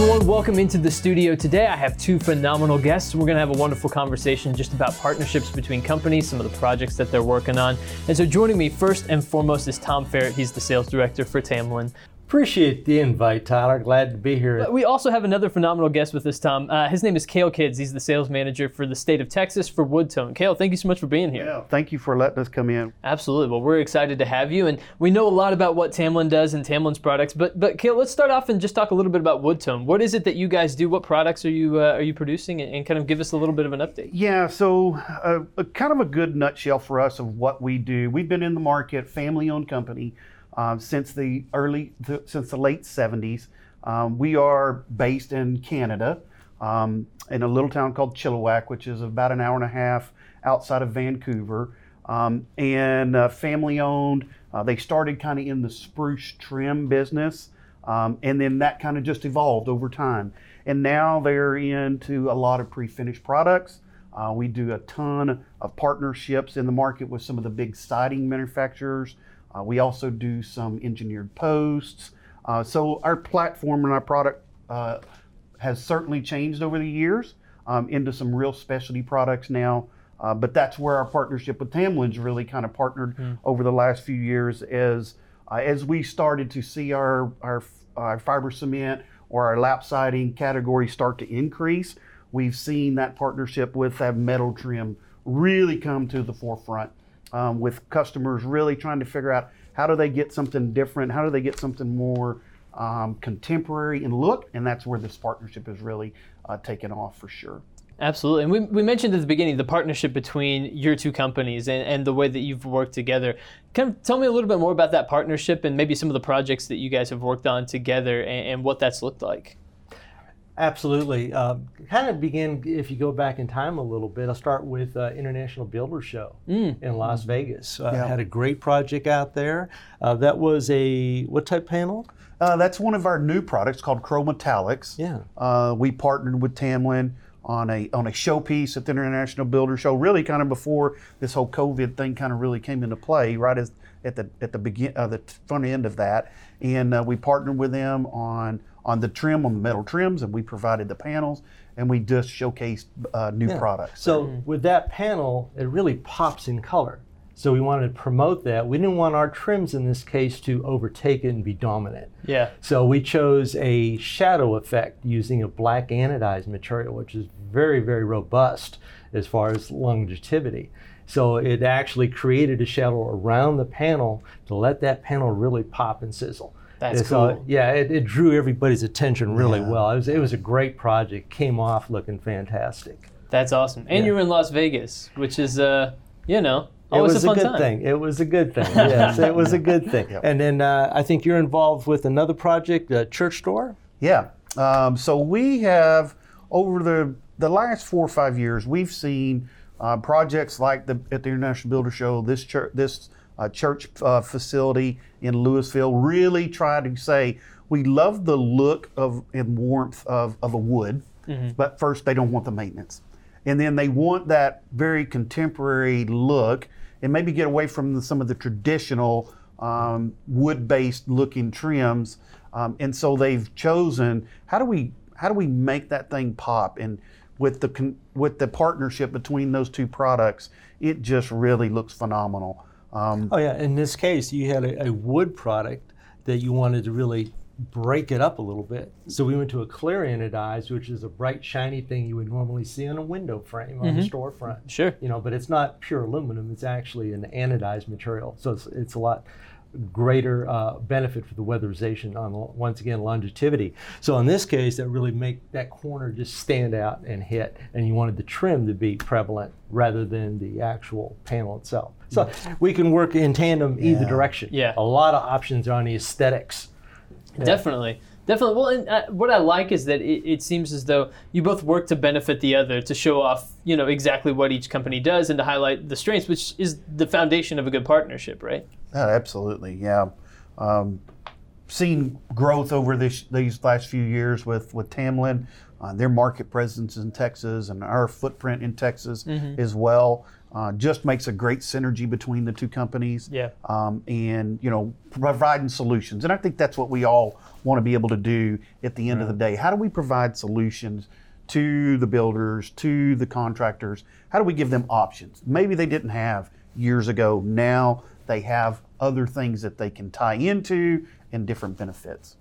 everyone, welcome into the studio. Today I have two phenomenal guests. We're gonna have a wonderful conversation just about partnerships between companies, some of the projects that they're working on. And so joining me first and foremost is Tom Ferret. He's the sales director for Tamlin. Appreciate the invite, Tyler. Glad to be here. But we also have another phenomenal guest with us, Tom. His name is Cale Kidd. He's the sales manager for the state of Texas for Woodtone. Cale, thank you so much for being here. Yeah, thank you for letting us come in. Absolutely. Well, we're excited to have you, and we know a lot about what Tamlin does and Tamlin's products. But Cale, let's start off and just talk a little bit about Woodtone. What is it that you guys do? What products are you producing? And kind of give us a little bit of an update. Yeah. So kind of a good nutshell for us of what we do. We've been in the market, family-owned company. Since the late 70s. We are based in Canada in a little town called Chilliwack, which is about an hour and a half outside of Vancouver, and family owned. They started kind of in the spruce trim business, and then that kind of just evolved over time. And now they're into a lot of pre-finished products. We do a ton of partnerships in the market with some of the big siding manufacturers. We also do some engineered posts. So our platform and our product has certainly changed over the years into some real specialty products now. But that's where our partnership with Tamlin's really kind of partnered over the last few years as we started to see our fiber cement or our lap siding category start to increase. We've seen that partnership with that metal trim really come to the forefront. With customers really trying to figure out how do they get something different, how do they get something more contemporary in look, and that's where this partnership is really taken off for sure. Absolutely, and we mentioned at the beginning the partnership between your two companies and the way that you've worked together. Kind of tell me a little bit more about that partnership and maybe some of the projects that you guys have worked on together and what that's looked like. Absolutely. Kind of begin, if you go back in time a little bit, I'll start with International Builder Show in Las Vegas. Had a great project out there. That was a, what type panel? That's one of our new products called Chrome Metallics. Yeah. We partnered with Tamlin on a showpiece at the International Builder Show, really kind of before this whole COVID thing kind of really came into play, right at the front end of that. And we partnered with them on the trim, on the metal trims, and we provided the panels, and we just showcased new products. So with that panel, it really pops in color. So we wanted to promote that. We didn't want our trims in this case to overtake it and be dominant. Yeah. So we chose a shadow effect using a black anodized material, which is very, very robust as far as longevity. So it actually created a shadow around the panel to let that panel really pop and sizzle. That's cool. It drew everybody's attention really well. It was a great project. Came off looking fantastic. That's awesome. And you're in Las Vegas, which is, always a fun time. It was a good thing. Yes, it was a good thing. Yep. And then I think you're involved with another project, Church Door? Yeah. So we have, over the last 4 or 5 years, we've seen projects like at the International Builder Show, this church facility in Louisville, really try to say, we love the look of and warmth of a wood, but first they don't want the maintenance. And then they want that very contemporary look and maybe get away from some of the traditional wood-based looking trims. And so they've chosen, how do we make that thing pop? And with the partnership between those two products, it just really looks phenomenal. In this case, you had a wood product that you wanted to really break it up a little bit. So we went to a clear anodized, which is a bright, shiny thing you would normally see on a window frame on the storefront. Sure. But it's not pure aluminum. It's actually an anodized material. So it's a lot greater benefit for the weatherization on, once again, longevity. So in this case, that really make that corner just stand out and hit, and you wanted the trim to be prevalent rather than the actual panel itself. So we can work in tandem either direction. Yeah. A lot of options on the aesthetics. Yeah. Definitely. Well, and what I like is that it seems as though you both work to benefit the other, to show off, exactly what each company does and to highlight the strengths, which is the foundation of a good partnership, right? Oh, absolutely, yeah. Seen growth over these last few years with Tamlin, their market presence in Texas and our footprint in Texas as well. Just makes a great synergy between the two companies. Yeah. And, you know, providing solutions. And I think that's what we all want to be able to do at the end of the day. How do we provide solutions to the builders, to the contractors? How do we give them options? Maybe they didn't have years ago. Now they have other things that they can tie into and different benefits.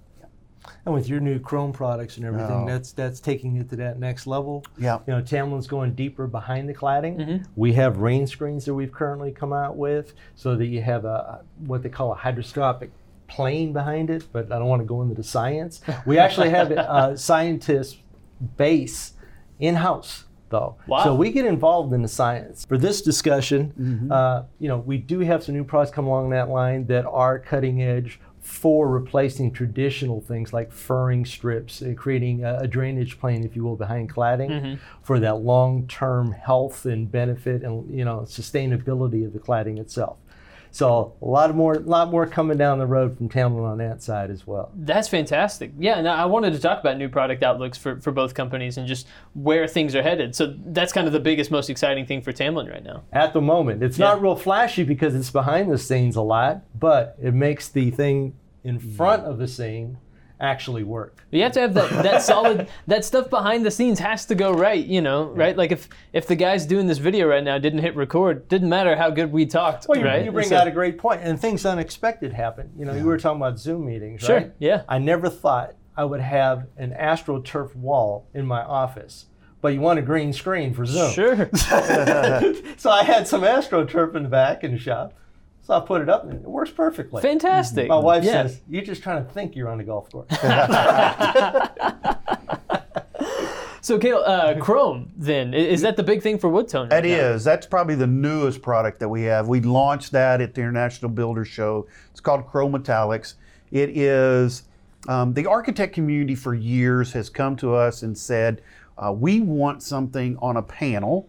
And with your new Chrome products and everything, that's taking it to that next level. Yeah. You know, Tamlin's going deeper behind the cladding. Mm-hmm. We have rain screens that we've currently come out with, so that you have a what they call a hydroscopic plane behind it. But I don't want to go into the science. We actually have a scientist base in-house, though. Wow. So we get involved in the science. For this discussion, you know, we do have some new products come along that line that are cutting edge for replacing traditional things like furring strips and creating a drainage plane, if you will, behind cladding for that long-term health and benefit and, you know, sustainability of the cladding itself. So a lot more coming down the road from Tamlin on that side as well. That's fantastic. Yeah, and I wanted to talk about new product outlooks for both companies and just where things are headed. So that's kind of the biggest, most exciting thing for Tamlin right now. At the moment. It's not real flashy because it's behind the scenes a lot, but it makes the thing in front of the scene actually work. You have to have that solid, that stuff behind the scenes has to go right, you know, right? Like if the guys doing this video right now didn't hit record, didn't matter how good we talked, well, right? You bring out a great point, and things unexpected happen. You know, you were talking about Zoom meetings, right? Sure, yeah. I never thought I would have an AstroTurf wall in my office, but you want a green screen for Zoom. Sure. So I had some AstroTurf in the back in the shop. So I put it up and it works perfectly. Fantastic. My wife says, you're just trying to think you're on a golf course. So Cale, Chrome then, is that the big thing for Woodtone? That is. That's probably the newest product that we have. We launched that at the International Builder Show. It's called Chrome Metallics. It is, the architect community for years has come to us and said, we want something on a panel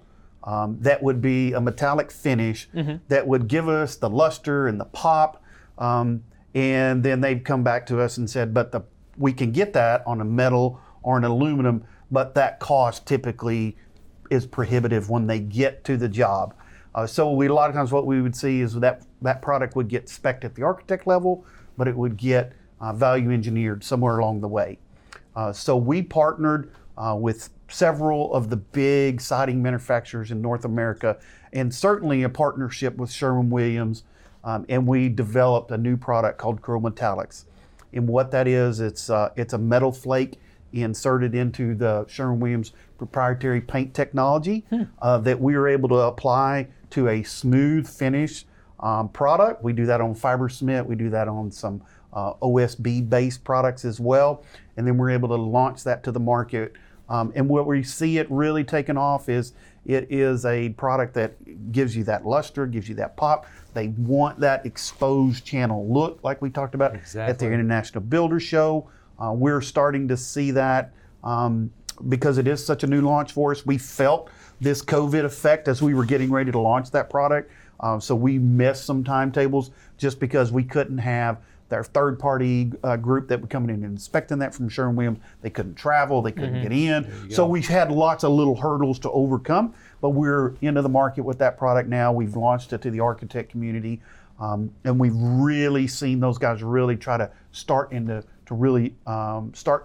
that would be a metallic finish that would give us the luster and the pop. And then they've come back to us and said, but we can get that on a metal or an aluminum, but that cost typically is prohibitive when they get to the job. So a lot of times what we would see is that product would get spec'd at the architect level, but it would get value engineered somewhere along the way. So we partnered with several of the big siding manufacturers in North America, and certainly a partnership with Sherwin Williams, and we developed a new product called Curl Metallics. And what that is, it's a metal flake inserted into the Sherwin Williams proprietary paint technology that we were able to apply to a smooth finish product. We do that on Fibersmith, we do that on some OSB based products as well, and then we're able to launch that to the market. And what we see it really taking off is it is a product that gives you that luster, gives you that pop. They want that exposed channel look like we talked about at the International Builder Show. We're starting to see that because it is such a new launch for us. We felt this COVID effect as we were getting ready to launch that product. So we missed some timetables just because we couldn't have their third-party group that were coming in and inspecting that from Sherwin-Williams. They couldn't travel, they couldn't get in. So we've had lots of little hurdles to overcome, but we're into the market with that product now. We've launched it to the architect community, and we've really seen those guys really try to start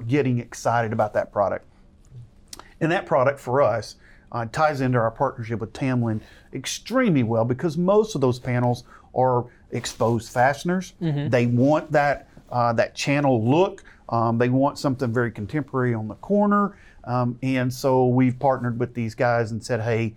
getting excited about that product. And that product for us ties into our partnership with Tamlin extremely well, because most of those panels are exposed fasteners. They want that channel look. They want something very contemporary on the corner. And so we've partnered with these guys and said, hey,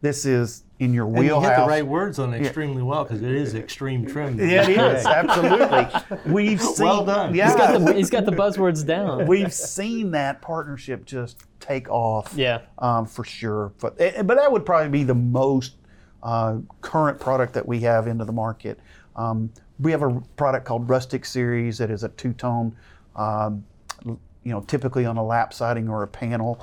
this is in your wheelhouse. And you hit the right words on it extremely well, because it is extreme trim. Yeah, it is, absolutely. We've seen, well done. Yeah. He's got the buzzwords down. We've seen that partnership just take off for sure. But that would probably be the most current product that we have into the market. We have a product called Rustic Series that is a two-tone, typically on a lap siding or a panel,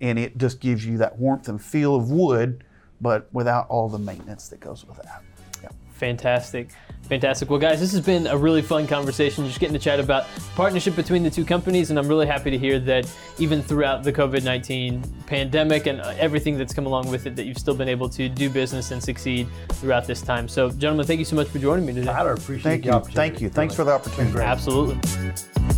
and it just gives you that warmth and feel of wood but without all the maintenance that goes with that. Yeah. Fantastic. Fantastic. Well, guys, this has been a really fun conversation, just getting to chat about the partnership between the two companies. And I'm really happy to hear that even throughout the COVID-19 pandemic and everything that's come along with it, that you've still been able to do business and succeed throughout this time. So, gentlemen, thank you so much for joining me today. I appreciate the opportunity. Thank you. Thanks for the opportunity. Absolutely.